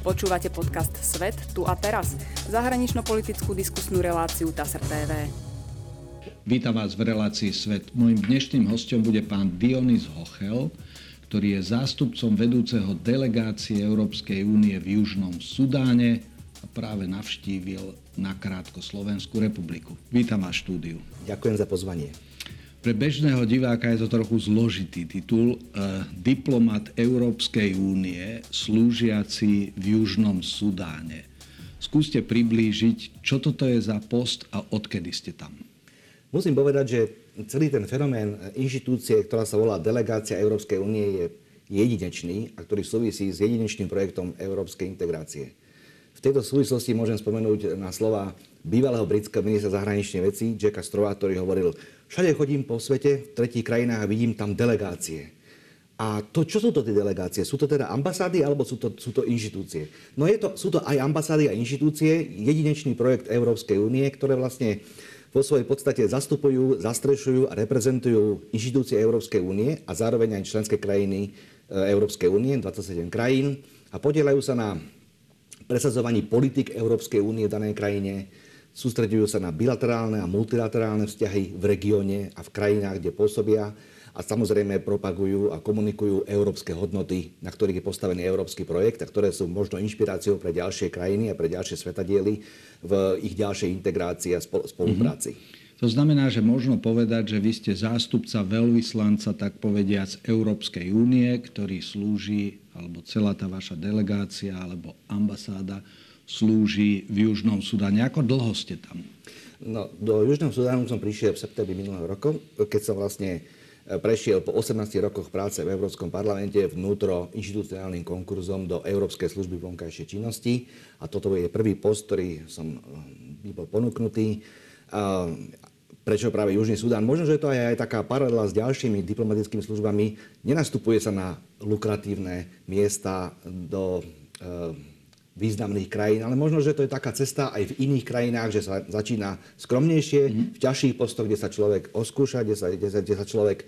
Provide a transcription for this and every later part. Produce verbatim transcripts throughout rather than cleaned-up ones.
Počúvate podcast Svet tu a teraz, zahranično-politickú diskusnú reláciu TASR té vé. Vítam vás v relácii Svet. Mojím dnešným hosťom bude pán Dionis Hochel, ktorý je zástupcom vedúceho delegácie Európskej únie v Južnom Sudáne a práve navštívil nakrátko Slovenskú republiku. Vítam vás v štúdiu. Ďakujem za pozvanie. Pre bežného diváka je to trochu zložitý titul. Diplomat Európskej únie slúžiaci v Južnom Sudáne. Skúste priblížiť, čo toto je za post a odkedy ste tam. Musím povedať, že celý ten fenomén inštitúcie, ktorá sa volá Delegácia Európskej únie, je jedinečný a ktorý súvisí s jedinečným projektom európskej integrácie. V tejto súvislosti môžem spomenúť na slova bývalého britského ministra zahraničnej veci Jacka Strawa, ktorý hovoril: všade chodím po svete, v tretích krajinách a vidím tam delegácie. A to, čo sú to tie delegácie? Sú to teda ambasády alebo sú to, sú to inštitúcie? No je to, sú to aj ambasády a inštitúcie, jedinečný projekt Európskej únie, ktoré vlastne vo svojej podstate zastupujú, zastrešujú a reprezentujú inštitúcie Európskej únie a zároveň aj členské krajiny Európskej únie, dvadsaťsedem krajín, a podieľajú sa na presadzovaní politik Európskej únie v danej krajine, sústreďujú sa na bilaterálne a multilaterálne vzťahy v regióne a v krajinách, kde pôsobia, a samozrejme propagujú a komunikujú európske hodnoty, na ktorých je postavený európsky projekt a ktoré sú možno inšpiráciou pre ďalšie krajiny a pre ďalšie svetadiely v ich ďalšej integrácii a spolupráci. Mm-hmm. To znamená, že možno povedať, že vy ste zástupca veľvyslanca, tak povediať, z Európskej únie, ktorý slúži, alebo celá tá vaša delegácia alebo ambasáda slúži v Južnom Sudáne. Ako dlho ste tam? No, do Južného Sudánu som prišiel v septembri minulého roku, keď som vlastne prešiel po osemnástich rokoch práce v Európskom parlamente vnútro inštitucionálnym konkurzom do Európskej služby vonkajšej činnosti. A toto je prvý post, ktorý som bol ponúknutý. Prečo práve Južný Sudán? Možno, že to je aj taká paralela s ďalšími diplomatickými službami. Nenastupuje sa na lukratívne miesta do e, významných krajín, ale možno, že to je taká cesta aj v iných krajinách, že sa začína skromnejšie, mm-hmm. v ťažších postoch, kde sa človek oskúša, kde sa, kde sa, kde sa človek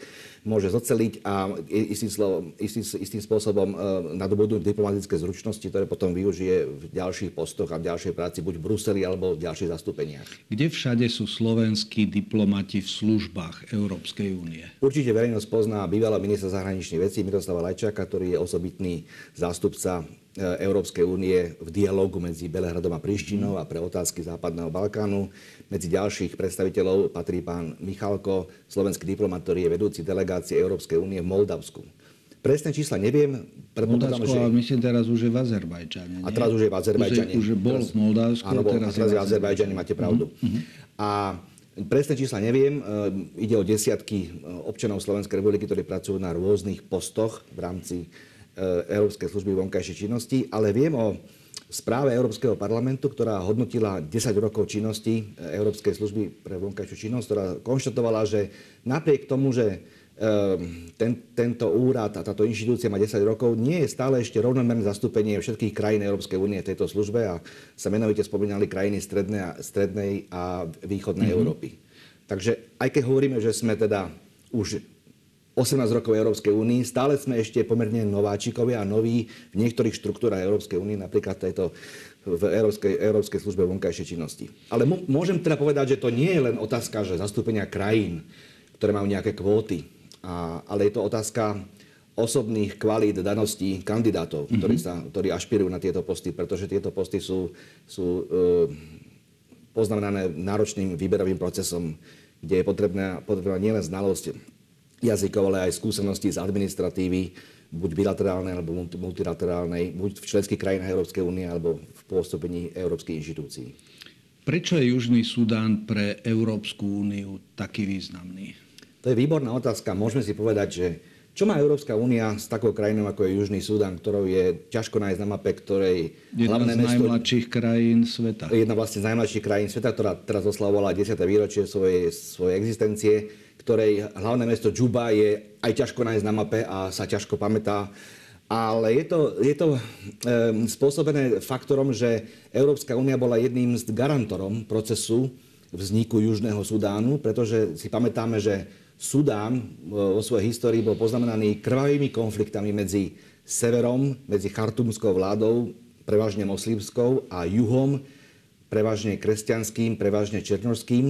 môže zoceliť a istým, slovom, istým, istým spôsobom e, nadobudnú diplomatické zručnosti, ktoré potom využije v ďalších postoch a v ďalšej práci buď v Bruseli alebo v ďalších zastúpeniach. Kde všade sú slovenskí diplomati v službách Európskej únie? Určite verejnosť pozná bývalého ministra zahraničných vecí Miroslava Lajčáka, ktorý je osobitný zástupca Európskej únie v dialógu medzi Belehradom a Prištinou a pre otázky Západného Balkánu. Medzi ďalších predstaviteľov patrí pán Michalko, slovenský diplomat, ktorý je vedúci delegácie Európskej únie v Moldavsku. Presné čísla neviem. Moldavsko, že... ale myslím teraz už je v Azerbajdžane. A teraz už je v Azerbajdžane. Už, už bol v Moldavsku. Áno, bol, teraz, teraz je v Azerbajdžane, máte pravdu. Uh-huh. A presné čísla neviem. E, ide o desiatky občanov Slovenskej republiky, ktorí pracujú na rôznych postoch v rámci Európskej služby vonkajšej činnosti, ale viem o správe Európskeho parlamentu, ktorá hodnotila desať rokov činnosti Európskej služby pre vonkajšiu činnosť, ktorá konštatovala, že napriek tomu, že ten, tento úrad a táto inštitúcia má desať rokov, nie je stále ešte rovnomerné zastúpenie všetkých krajín Európskej únie v tejto službe a sa menovite spomínali krajiny strednej a, strednej a východnej mm-hmm. Európy. Takže aj keď hovoríme, že sme teda už osemnásť rokov Európskej únii, stále sme ešte pomerne nováčikovia a noví v niektorých štruktúrach Európskej únie, napríklad tejto v Európskej, Európskej službe vonkajšej činnosti. Ale m- môžem teda povedať, že to nie je len otázka, že zastúpenia krajín, ktoré majú nejaké kvóty, a, ale je to otázka osobných kvalít, daností kandidátov, mm-hmm. ktorí, sa, ktorí ašpirujú na tieto posty, pretože tieto posty sú, sú e, poznamenané náročným výberovým procesom, kde je potrebná, potrebná nielen znalosť jazykov, ale aj skúsenosti z administratívy, buď bilaterálnej, alebo multilaterálnej, buď v členských krajinách Európskej únie, alebo v pôsobení európskych inštitúcií. Prečo je Južný Sudán pre Európsku úniu taký významný? To je výborná otázka. Môžeme si povedať, že čo má Európska únia s takou krajinou, ako je Južný Sudán, ktorou je ťažko nájsť na mape, ktorej jedna hlavné mesto... Jedna z najmladších krajín sveta. Jedna vlastne z najmladších krajín sveta, ktorá teraz oslavovala desiate výročie svojej, svojej existencie, ktorej hlavné mesto Džuba je aj ťažko nájsť na mape a sa ťažko pamätá. Ale je to, je to e, spôsobené faktorom, že Európska únia bola jedným z garantorom procesu vzniku Južného Sudánu, pretože si pamätáme, že Sudán vo svojej histórii bol poznamenaný krvavými konfliktami medzi severom, medzi chartúmskou vládou, prevažne moslimskou, a juhom, prevažne kresťanským, prevažne černošským.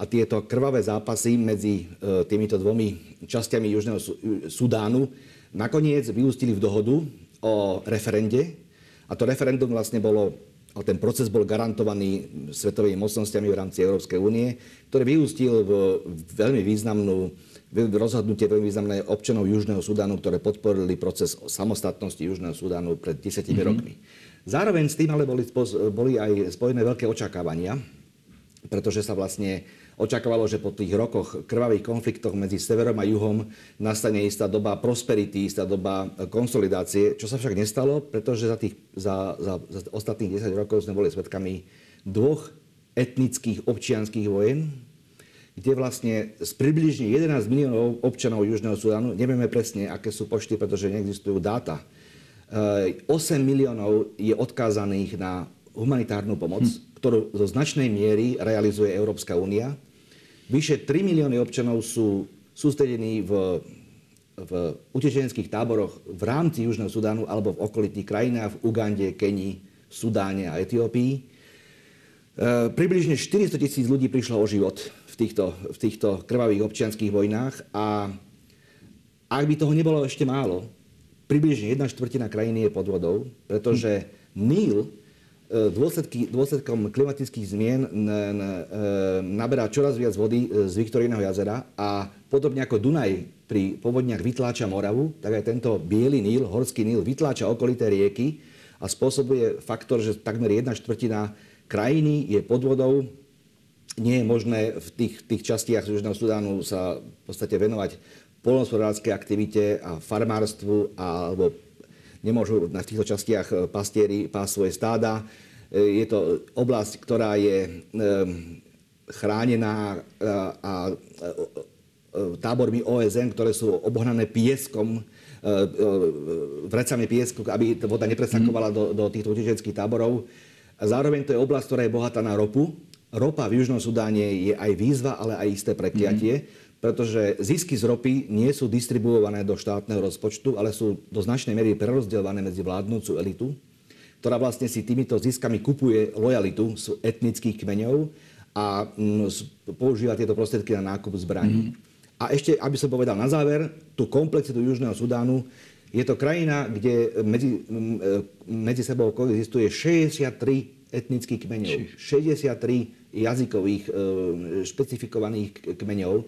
A tieto krvavé zápasy medzi týmito dvomi časťami Južného Sudánu nakoniec vyústili v dohodu o referende. A to referendum vlastne bolo, a ten proces bol garantovaný svetovými mocnostiami v rámci Európskej únie, ktorý vyústil v veľmi významnú rozhodnutie veľmi významné občanov Južného Sudánu, ktoré podporili proces samostatnosti Južného Sudánu pred desiatimi mm-hmm. rokmi. Zároveň s tým ale boli, boli aj spojené veľké očakávania, pretože sa vlastne očakávalo, že po tých rokoch krvavých konfliktoch medzi severom a juhom nastane istá doba prosperity, istá doba konsolidácie, čo sa však nestalo, pretože za, tých, za, za, za ostatných desať rokov sme boli svedkami dvoch etnických občianskych vojen, kde vlastne z približne jedenásť miliónov občanov Južného Sudánu, nevieme presne, aké sú počty, pretože neexistujú dáta, osem miliónov je odkázaných na humanitárnu pomoc, hm. ktorú zo značnej miery realizuje Európska únia. Vyše tri milióny občanov sú sústredení v, v utečeneckých táboroch v rámci Južného Sudánu alebo v okolitých krajinách, v Ugande, Kenii, Sudáne a Etiópii. E, približne štyristotisíc ľudí prišlo o život v týchto, v týchto krvavých občianskych vojnách, a ak by toho nebolo ešte málo, približne jedna štvrtina krajiny je pod vodou, pretože hm. Níl Dôsledky, dôsledkom klimatických zmien n, n, naberá čoraz viac vody z Viktorijného jazera, a podobne ako Dunaj pri povodniach vytláča Moravu, tak aj tento biely Níl, horský Níl, vytláča okolité rieky a spôsobuje faktor, že takmer jedna štvrtina krajiny je pod vodou. Nie je možné v tých, tých častiach Južného Sudánu sa v podstate venovať poľnohospodárskej aktivite a farmárstvu, a, alebo nemôžu na týchto častiach pastieri pásť svoje stáda. Je to oblasť, ktorá je chránená a tábormi ó es en, ktoré sú obohnané pieskom, vrecami piesku, aby voda nepresakovala do, do týchto utečenských táborov. Zároveň to je oblasť, ktorá je bohatá na ropu. Ropa v Južnom Sudáne je aj výzva, ale aj isté prekliatie, pretože zisky z ropy nie sú distribuované do štátneho rozpočtu, ale sú do značnej miery prerozdeľované medzi vládnúcu elitu, ktorá vlastne si týmito ziskami kupuje lojalitu etnických kmeňov a používa tieto prostriedky na nákup zbraní. Mm-hmm. A ešte, aby som povedal na záver, tú komplexitu Južného Sudánu, je to krajina, kde medzi, medzi sebou koexistuje šesťdesiattri etnických kmeňov, šesťdesiattri jazykových špecifikovaných kmeňov,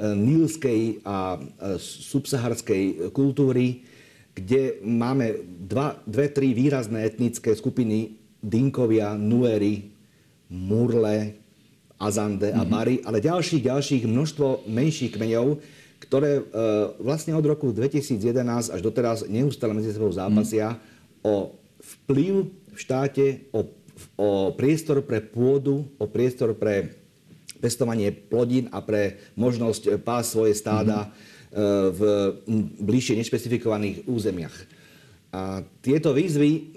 nílskej a subsaharskej kultúry, kde máme dva, dve, tri výrazné etnické skupiny, Dinkovia, Nueri, Murle, Azande a Bari, ale ďalších, ďalších množstvo menších kmeňov, ktoré e, vlastne od roku dvetisíc jedenásť až doteraz neustále medzi sebou zápasia o vplyv v štáte, o, o priestor pre pôdu, o priestor pre pestovanie plodín a pre možnosť pásť svoje stáda v bližšie nešpecifikovaných územiach. A tieto výzvy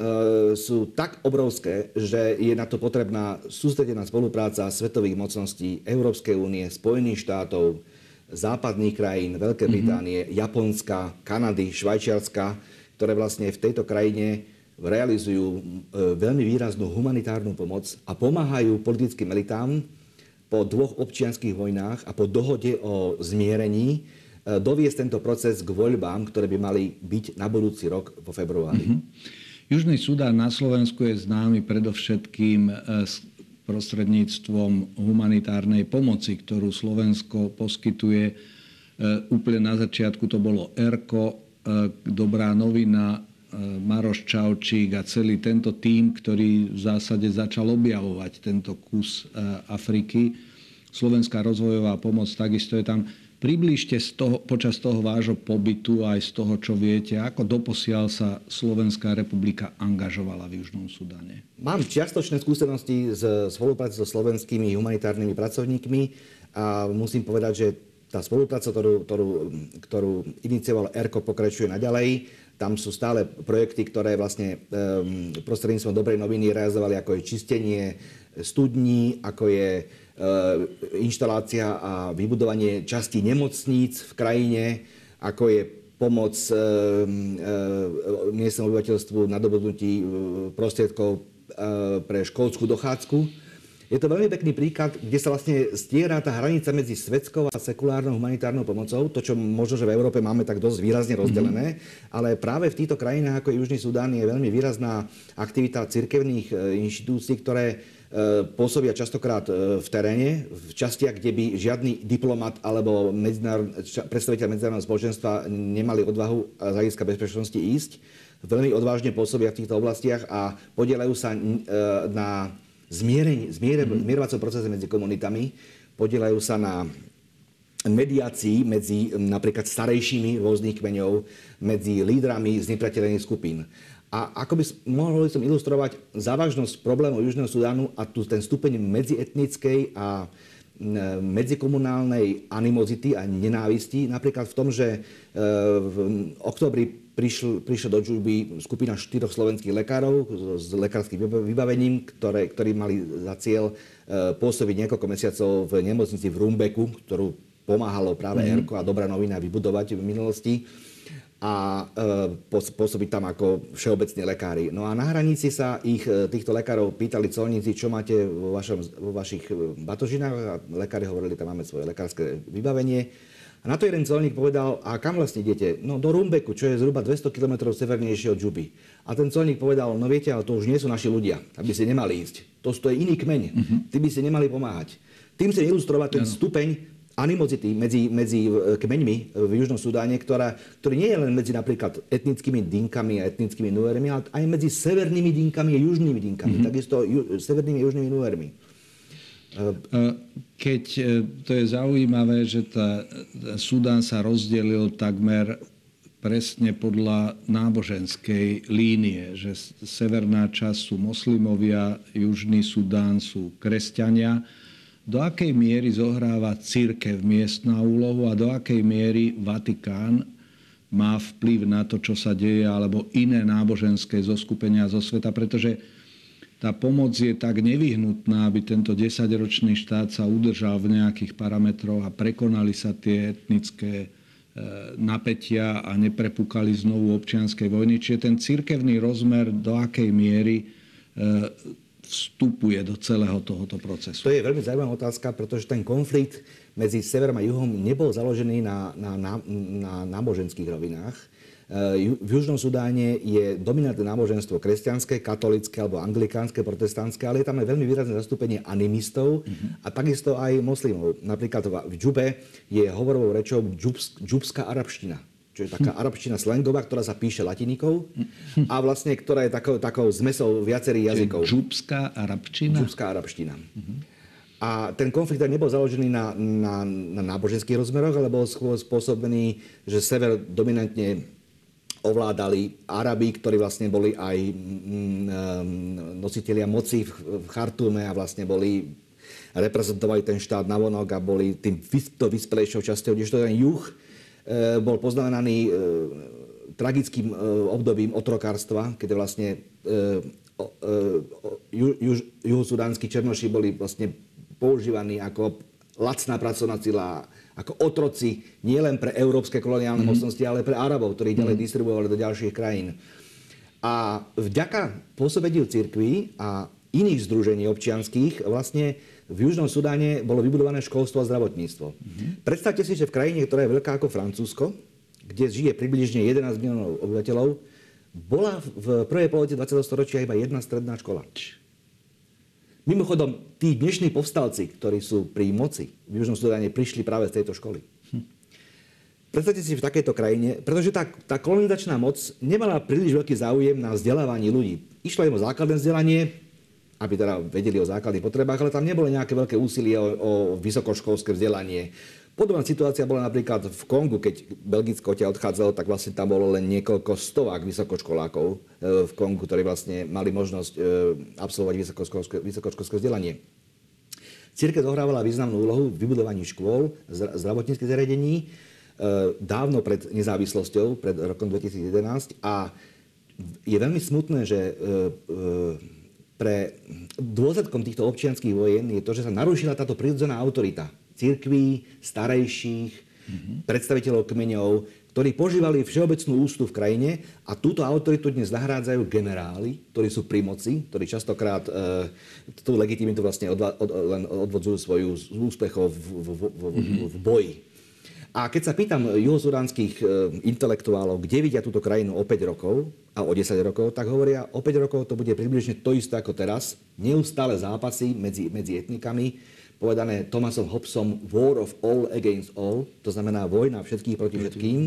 sú tak obrovské, že je na to potrebná sústredená spolupráca svetových mocností, Európskej únie, Spojených štátov, západných krajín, Veľkej Británie, mm-hmm. Japonska, Kanady, Švajčiarska, ktoré vlastne v tejto krajine realizujú veľmi výraznú humanitárnu pomoc a pomáhajú politickým elitám po dvoch občianskych vojnách a po dohode o zmierení doviesť tento proces k voľbám, ktoré by mali byť na budúci rok vo februári. Mm-hmm. Južný Sudán na Slovensku je známy predovšetkým prostredníctvom humanitárnej pomoci, ktorú Slovensko poskytuje. Úplne na začiatku to bolo ERKO, Dobrá novina, Maroš Čaučík a celý tento tím, ktorý v zásade začal objavovať tento kus Afriky. Slovenská rozvojová pomoc takisto je tam. Približte z toho, počas toho vášho pobytu aj z toho, čo viete, ako doposiaľ sa Slovenská republika angažovala v Južnom Sudáne. Mám čiastočné skúsenosti z spolupráce so slovenskými humanitárnymi pracovníkmi a musím povedať, že tá spolupráca, ktorú, ktorú, ktorú inicioval ERKO, pokračuje naďalej. Tam sú stále projekty, ktoré vlastne um, prostredníctvom Dobrej noviny realizovali, ako je čistenie studní, ako je uh, inštalácia a vybudovanie častí nemocníc v krajine, ako je pomoc e, e, miestnemu obyvateľstvu na dobudnutí prostriedkov e, pre školskú dochádzku. Je to veľmi pekný príklad, kde sa vlastne stiera tá hranica medzi svetskou a sekulárnou humanitárnou pomocou, to, čo možno, že v Európe máme tak dosť výrazne rozdelené, mm-hmm. ale práve v týchto krajinách, ako je Južný Sudán, je veľmi výrazná aktivita cirkevných inštitúcií, ktoré pôsobia častokrát v teréne, v častiach, kde by žiadny diplomat alebo medzinárod, predstaviteľ medzinárodného spoločenstva nemali odvahu z hľadiska bezpečnosti ísť. Veľmi odvážne pôsobia v týchto oblastiach a podielajú sa na zmierenie, zmiere, zmierovacom procese medzi komunitami, podielajú sa na mediácii medzi napríklad starejšími rôznych kmeňov, medzi lídrami z nepriateľených skupín. A ako by mohol som ilustrovať závažnosť problémov Južného Sudánu a tu ten stupeň medzietnickej a medzikomunálnej animozity a nenávisti, napríklad v tom, že v októbri prišla prišl do Džuby skupina štyroch slovenských lekárov s lekárskym vybavením, ktoré, ktorí mali za cieľ pôsobiť niekoľko mesiacov v nemocnici v Rumbeku, ktorú pomáhalo práve mm-hmm. ERKO a Dobrá novina vybudovať v minulosti. A pôsobiť tam ako všeobecní lekári. No a na hranici sa ich, týchto lekárov pýtali colníci, čo máte vo, vašom, vo vašich batožinách. A lekári hovorili, tam máme svoje lekárske vybavenie. A na to jeden colník povedal, a kam vlastne idete? No do Rumbeku, čo je zhruba dvesto kilometrov severnejšie od Džuby. A ten colník povedal, no viete, ale to už nie sú naši ľudia, aby ste nemali ísť. To je iný kmeň, mm-hmm. tí by ste nemali pomáhať. Tým sa ilustrovať ten ano. stupeň animozity medzi, medzi kmeňmi v Južnom Sudáne, ktorá, ktorý nie je len medzi napríklad etnickými dinkami a etnickými nuermi, ale aj medzi severnými dinkami a južnými dinkami, mm-hmm. takisto ju, severnými a južnými nuermi. Keď to je zaujímavé, že tá, tá Sudán sa rozdelil takmer presne podľa náboženskej línie, že severná časť sú moslimovia, Južný Sudán sú kresťania. Do akej miery zohráva cirkev miestna úlohu a do akej miery Vatikán má vplyv na to, čo sa deje, alebo iné náboženské zoskupenia zo sveta, pretože tá pomoc je tak nevyhnutná, aby tento desaťročný štát sa udržal v nejakých parametroch a prekonali sa tie etnické napätia a neprepukali znovu občianskej vojny. Čiže ten cirkevný rozmer, do akej miery vstupuje do celého tohoto procesu? To je veľmi zaujímavá otázka, pretože ten konflikt medzi severom a juhom nebol založený na, na, na, na náboženských rovinách. V Južnom Sudáne je dominantné náboženstvo kresťanské, katolické alebo anglikánske, protestantské, ale je tam aj veľmi výrazné zastúpenie animistov mm-hmm. a takisto aj moslimov. Napríklad v Džube je hovorovou rečou džubsk, džubská arabština, čo je taká arabčina slangová, ktorá sa píše latinikou a vlastne ktorá je takou, takou zmesou viacerých jazykov. Džubská arabčina? Džubská arabčina. Uh-huh. A ten konflikt nebol založený na, na, na náboženských rozmeroch, ale bol spôsobený, že sever dominantne ovládali Arabi, ktorí vlastne boli aj nositelia moci v Chartúme a vlastne boli reprezentovali ten štát navonok a boli tým to vyspelejšou časťou, kdežto ten juh bol poznamenaný e, tragickým e, obdobím otrokárstva, keď vlastne e, e, juhosudánsky černoši boli vlastne používaní ako lacná pracovná sila, ako otroci nielen pre európske koloniálne mocnosti, mm-hmm. ale pre Arabov, ktorí ďalej mm-hmm. distribuovali do ďalších krajín. A vďaka pôsobeniu cirkví a iných združení občianských vlastne v Južnom Sudáne bolo vybudované školstvo a zdravotníctvo. Mm-hmm. Predstavte si, že v krajine, ktorá je veľká ako Francúzsko, kde žije približne jedenásť miliónov obyvateľov, bola v prvej polovici dvadsiateho storočia iba jedna stredná škola. Mimochodom, tí dnešní povstalci, ktorí sú pri moci v Južnom Sudáne, prišli práve z tejto školy. Hm. Predstavte si v takejto krajine, pretože tá, tá kolonizačná moc nemala príliš veľký záujem na vzdelávaní ľudí. Išlo im o základné vzdelanie, aby teda vedeli o základných potrebách, ale tam nebolo nejaké veľké úsilie o, o vysokoškolské vzdelanie. Podobná situácia bola napríklad v Kongu, keď Belgicko odtiaľ odchádzalo, tak vlastne tam bolo len niekoľko stovák vysokoškolákov v Kongu, ktorí vlastne mali možnosť absolvovať vysokoškolské, vysokoškolské vzdelanie. Cirkev zohrávala významnú úlohu v vybudovaní škôl, zdravotníckych zariadení dávno pred nezávislosťou, pred rokom dvetisíc jedenásť a je veľmi smutné, že pre dôsledkom týchto občianskych vojen je to, že sa narušila táto prírodzená autorita cirkví, starejších, mm-hmm. predstaviteľov kmeňov, ktorí požívali všeobecnú ústu v krajine a túto autoritu dnes nahrádzajú generáli, ktorí sú pri moci, ktorí častokrát e, tú legitimitu vlastne odva, od, len odvodzujú svoju z úspechov v, v, v, v, v boji. A keď sa pýtam juhosudánskych e, intelektuálov, kde vidia túto krajinu o päť rokov a o desať rokov, tak hovoria, o päť rokov to bude približne to isté ako teraz. Neustále zápasy medzi, medzi etnikami, povedané Thomasom Hobbesom War of All Against All, to znamená vojna všetkých proti všetkým,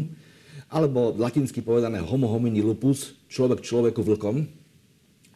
alebo latinsky povedané homo homini lupus, človek človeku vlkom.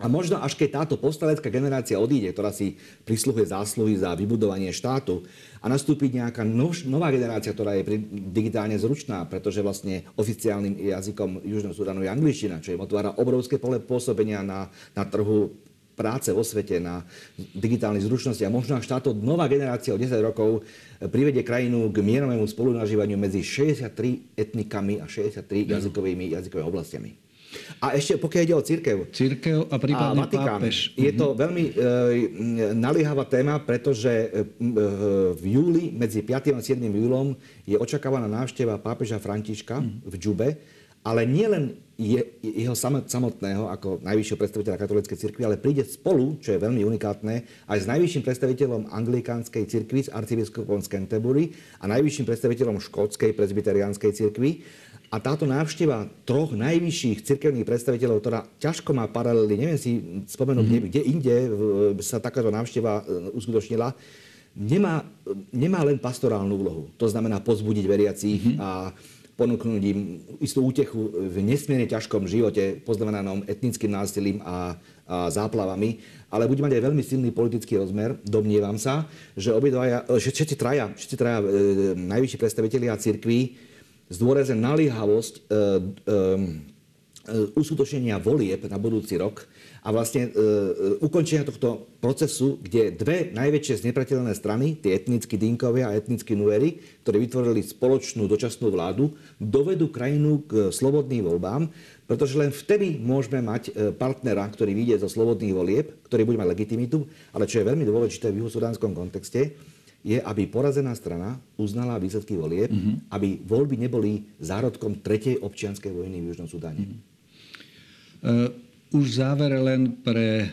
A možno až keď táto postalecká generácia odíde, ktorá si prisluhuje zásluhy za vybudovanie štátu a nastúpi nejaká nov, nová generácia, ktorá je digitálne zručná, pretože vlastne oficiálnym jazykom Južného Sudánu je angličtina, čo im otvára obrovské pole pôsobenia na, na trhu práce vo svete, na digitálnej zručnosti a možno až táto nová generácia o desať rokov privedie krajinu k mierovému spolunažívaniu medzi šesťdesiattroma etnikami a šesťdesiattroma no. jazykovými, jazykovými oblastiami. A ešte pokiaľ ide o cirkev. Cirkev a prípadne pápež. Je to veľmi e, naliehavá téma, pretože e, v júli, medzi piatym a siedmym júlom je očakávaná návšteva pápeža Františka mm. v Džube, ale nielen je, jeho samotného ako najvyššieho predstaviteľa katolíckej cirkvi, ale príde spolu, čo je veľmi unikátne, aj s najvyšším predstaviteľom anglikánskej cirkvi, s arcibiskupom z Canterbury a najvyšším predstaviteľom škótskej presbyteriánskej cirkvi. A táto návšteva troch najvyšších cirkevných predstaviteľov, ktorá ťažko má paralely, neviem si spomenúť, mm-hmm. kde inde sa takáto návšteva uskutočnila, nemá, nemá len pastorálnu úlohu. To znamená pozbudiť veriacich mm-hmm. a ponúknuť im istú útechu v nesmierne ťažkom živote, poznamenanom etnickým násilím a, a záplavami, ale bude mať aj veľmi silný politický rozmer. Domnievam sa, že obidvaja, všetci traja, všetci traja e, najvyšší predstavitelia cirkví zdôrazňujú naliehavosť e, e, uskutočnenia volieb na budúci rok a vlastne e, ukončenia tohto procesu, kde dve najväčšie znepriateľné strany, tie etnickí Dinkovia a etnickí Nueri, ktorí vytvorili spoločnú dočasnú vládu, dovedú krajinu k slobodným voľbám, pretože len vtedy môžeme mať partnera, ktorý vyjde zo slobodných volieb, ktorý bude mať legitimitu, ale čo je veľmi dôležité v juhosudánskom kontexte, je, aby porazená strana uznala výsledky volieb, mm-hmm. aby voľby neboli zárodkom tretej občianskej vojny v Južnom Sudáne. Mm-hmm. Uh... Už v závere len pre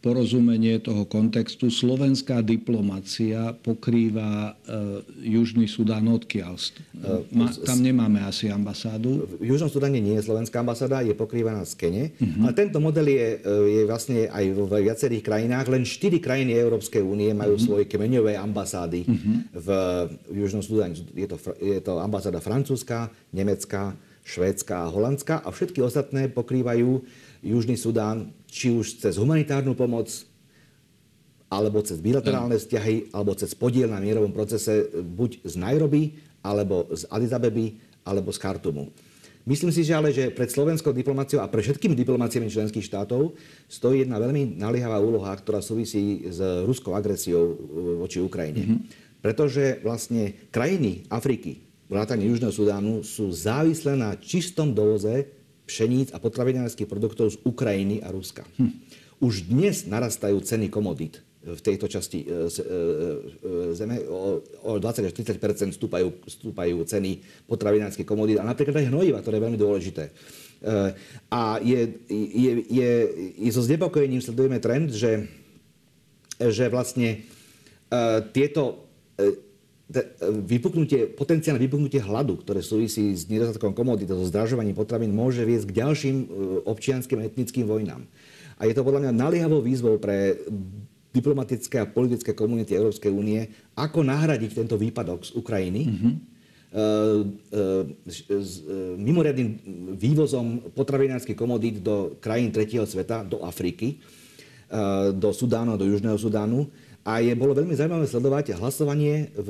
porozumenie toho kontextu. Slovenská diplomacia pokrýva e, Južný Sudán odkiaľ? Ma, tam nemáme asi ambasádu? V Južnom Sudáne nie je slovenská ambasáda, je pokrývaná z Kene. Uh-huh. Ale tento model je, je vlastne aj v viacerých krajinách. Len štyri krajiny Európskej únie majú uh-huh. svoje kmeňové ambasády uh-huh. v Južnom Sudáne. Je to, je to ambasáda francúzska, nemecká, švédska a holandská a všetky ostatné pokrývajú Južný Sudán, či už cez humanitárnu pomoc, alebo cez bilaterálne vzťahy, alebo cez podiel na mierovom procese buď z Nairobi, alebo z Addis Abeby, alebo z Kartúmu. Myslím si, že ale, že pred slovenskou diplomáciou a pre všetkými diplomáciami členských štátov stojí jedna veľmi naliehavá úloha, ktorá súvisí s ruskou agresiou voči Ukrajine. Mm-hmm. Pretože vlastne krajiny Afriky, vrátane Južného Sudánu, sú závislé na čistom dovoze pšeníc a potravinárskych produktov z Ukrajiny a Ruska. Hm. Už dnes narastajú ceny komodít v tejto časti zeme. O dvadsať až tridsať percent stúpajú, stúpajú ceny potravinárskych komodít a napríklad aj hnojiva, ktoré je veľmi dôležité. A je, je, je, je so znepokojením sledujeme trend, že, že vlastne tieto vypuknutie, potenciálne vypuknutie hladu, ktoré súvisí s nedostatkom komodít a so zdražovaním potravín, môže viesť k ďalším občianskym a etnickým vojnám. A je to podľa mňa naliehavou výzvou pre diplomatické a politické komunity Európskej únie, ako nahradiť tento výpadok z Ukrajiny mm-hmm. s mimoriadnym vývozom potravinárskych komodít do krajín tretieho sveta, do Afriky, do Sudánu, do Južného Sudánu. A je bolo veľmi zaujímavé sledovať hlasovanie v,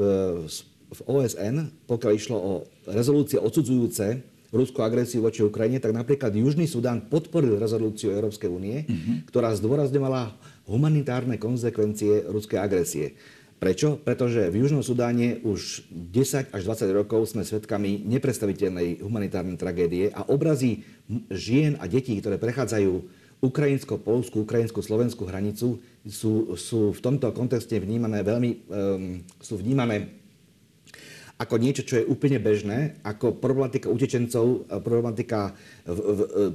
v O S N, pokiaľ išlo o rezolúcie odsudzujúce ruskú agresiu voči Ukrajine, tak napríklad Južný Sudán podporil rezolúciu Európskej únie, mm-hmm. ktorá zdôrazňovala humanitárne konzekvencie ruskej agresie. Prečo? Pretože v Južnom Sudáne už desať až dvadsať rokov sme svedkami nepredstaviteľnej humanitárnej tragédie a obrazy žien a detí, ktoré prechádzajú ukrajinsko-polskú, ukrajinsko-slovenskú hranicu sú, sú v tomto kontexte vnímané veľmi um, sú vnímané ako niečo, čo je úplne bežné, ako problematika utečencov, problematika v, v,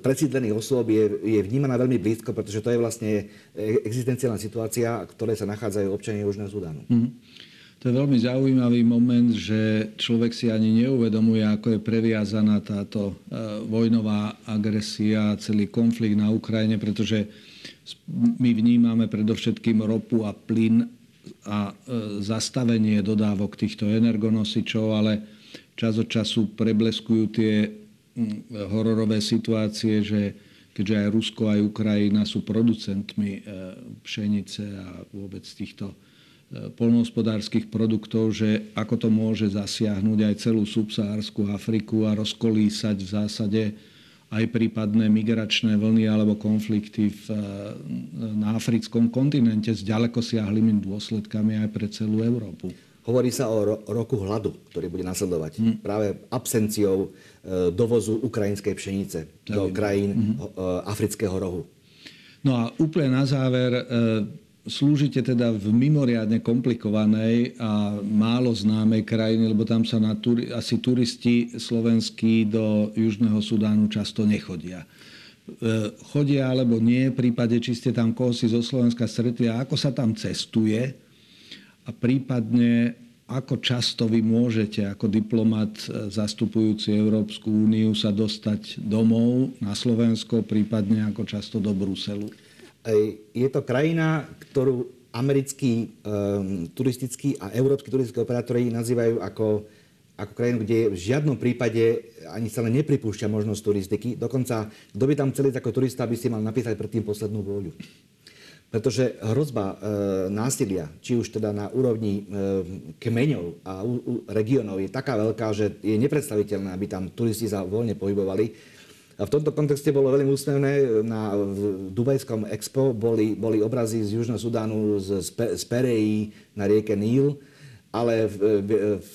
presídlených osôb je, je vnímaná veľmi blízko, pretože to je vlastne existenciálna situácia, v ktorej sa nachádzajú občania Južného Sudánu. Mm. To je veľmi zaujímavý moment, že človek si ani neuvedomuje, ako je previazaná táto vojnová agresia, celý konflikt na Ukrajine, pretože my vnímame predovšetkým ropu a plyn a zastavenie dodávok týchto energonosičov, ale čas od času prebleskujú tie hororové situácie, že keďže aj Rusko, aj Ukrajina sú producentmi pšenice a vôbec týchto poľnohospodárskych produktov, že ako to môže zasiahnuť aj celú subsahársku Afriku a rozkolísať v zásade aj prípadné migračné vlny alebo konflikty v, na africkom kontinente s ďalekosiahlymi dôsledkami aj pre celú Európu. Hovorí sa o ro- roku hladu, ktorý bude nasledovať. Mm. Práve absenciou e, dovozu ukrajinskej pšenice Zavím. do krajín mm-hmm. ho, e, afrického rohu. No a úplne na záver, e, slúžite teda v mimoriadne komplikovanej a málo známej krajine, lebo tam sa na turi- asi turisti slovenskí do Južného Sudánu často nechodia. E, chodia alebo nie, v prípade, či ste tam koho si zo Slovenska stretli a ako sa tam cestuje a prípadne ako často vy môžete ako diplomat zastupujúci Európsku úniu sa dostať domov na Slovensko, prípadne ako často do Bruselu. Je to krajina, ktorú americkí um, turistickí a európsky turistickí operátori nazývajú ako, ako krajinu, kde v žiadnom prípade ani sa len nepripúšťa možnosť turistiky. Dokonca, kto by tam chcel ísť ako turista, by si mal napísať predtým poslednú vôľu. Pretože hrozba e, násilia, či už teda na úrovni e, kmeňov a u, u, regionov je taká veľká, že je nepredstaviteľná, aby tam turisti sa voľne pohybovali. A v tomto kontexte bolo veľmi úsmevné, na Dubajskom Expo boli, boli obrazy z Južného Sudánu, z, z Pereji na rieke Níl, ale v, v,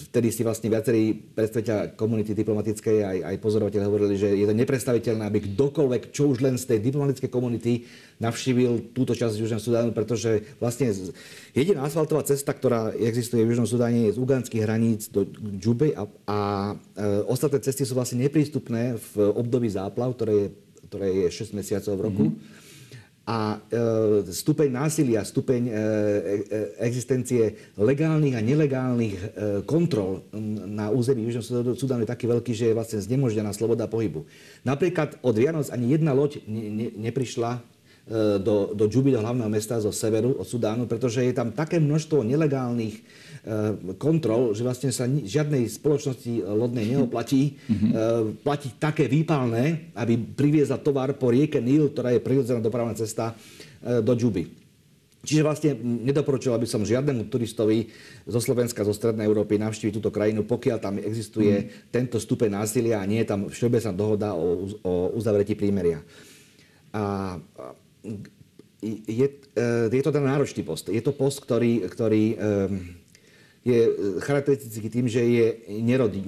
vtedy si vlastne viacerí predstavitelia komunity diplomatickej aj, aj pozorovateľi hovorili, že je to nepredstaviteľné, aby kdokoľvek, čo už len z tej diplomatickej komunity navštívil túto časť Južného Sudánu, pretože vlastne jediná asfaltová cesta, ktorá existuje v Južnom Sudáne, je z ugandských hraníc do Džuby a, a e, ostatné cesty sú vlastne neprístupné v období záplav, ktoré je, ktoré je šesť mesiacov v roku. Mm-hmm. A e, stupeň násilia, stupeň e, e, existencie legálnych a nelegálnych e, kontrol na území Južného Sudánu je taký veľký, že je vlastne znemožnená sloboda pohybu. Napríklad od Vianoc ani jedna loď ne, ne, neprišla e, do, do Džuby, do hlavného mesta zo severu, od Sudánu, pretože je tam také množstvo nelegálnych e, kontrol, že vlastne sa ni, žiadnej spoločnosti lodnej neoplatí mm-hmm. e, platiť také výpalné, aby priviezla tovar po rieke Níl, ktorá je prirodzená dopravná cesta do Džuby. Čiže vlastne nedoporučoval by som žiadnemu turistovi zo Slovenska, zo Strednej Európy navštíviť túto krajinu, pokiaľ tam existuje mm. tento stupeň násilia a nie je tam všeobecná dohoda o, o uzavretí prímeria. A je, je to ten náročný post. Je to post, ktorý, ktorý je charakteristický tým, že je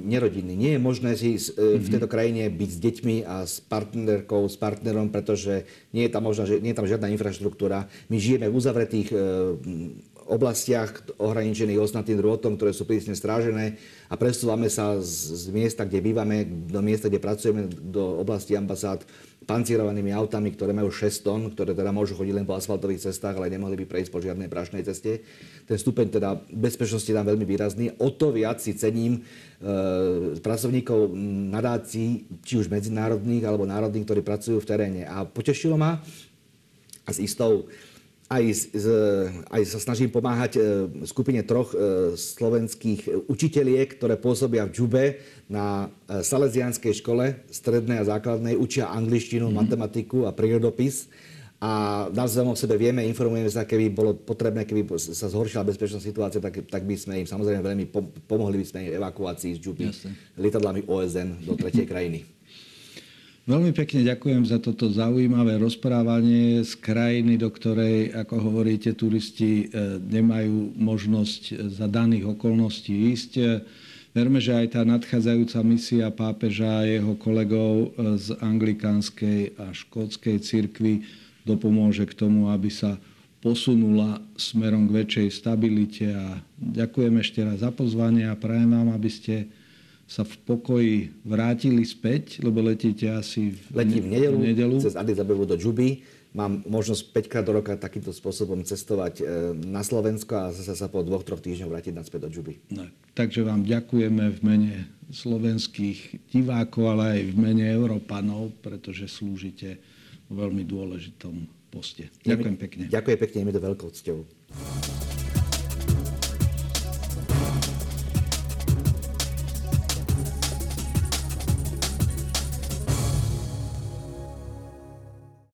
nerodinný. Nie je možné si v tejto krajine byť s deťmi a s partnerkou, s partnerom, pretože nie je tam, možná, nie je tam žiadna infraštruktúra. My žijeme v uzavretých oblastiach ohraničených osnatým drôtom, ktoré sú prísne strážené a presúvame sa z, z miesta, kde bývame, do miesta, kde pracujeme, do oblasti ambasád pancírovanými autami, ktoré majú šesť tón, ktoré teda môžu chodiť len po asfaltových cestách, ale nemohli by prejsť po žiadnej prašnej ceste. Ten stupeň teda bezpečnosti je tam veľmi výrazný. O to viac si cením e, pracovníkov nadácií, či už medzinárodných alebo národných, ktorí pracujú v teréne. A potešilo ma a s istou Aj, z, aj sa snažím pomáhať skupine troch slovenských učiteliek, ktoré pôsobia v Džube na salesianskej škole strednej a základnej. Učia angličtinu, mm. matematiku a prírodopis. A navzájom o sebe vieme, informujeme sa, keby bolo potrebné, keby sa zhoršila bezpečná situácia, tak, tak by sme im samozrejme veľmi pomohli by sme im evakuácii z Džuby lietadlami O S N do tretej krajiny. Veľmi pekne ďakujem za toto zaujímavé rozprávanie z krajiny, do ktorej, ako hovoríte, turisti nemajú možnosť za daných okolností ísť. Verme, že aj tá nadchádzajúca misia pápeža a jeho kolegov z anglikánskej a škótskej cirkvi dopomôže k tomu, aby sa posunula smerom k väčšej stabilite. A ďakujem ešte raz za pozvanie a prajem vám, aby ste sa v pokoji vrátili späť, lebo letíte asi v, Letím v nedelu, nedelu cez Addis Abebu do Džuby. Mám možnosť päťkrát do roka takýmto spôsobom cestovať na Slovensko a zase sa po dvoch, troch týždňoch vrátiť naspäť do Džuby. No, takže vám ďakujeme v mene slovenských divákov, ale aj v mene Európanov, pretože slúžite vo veľmi dôležitom poste. Ďakujem pekne. Ďakujem pekne, je mi to veľkou cťou.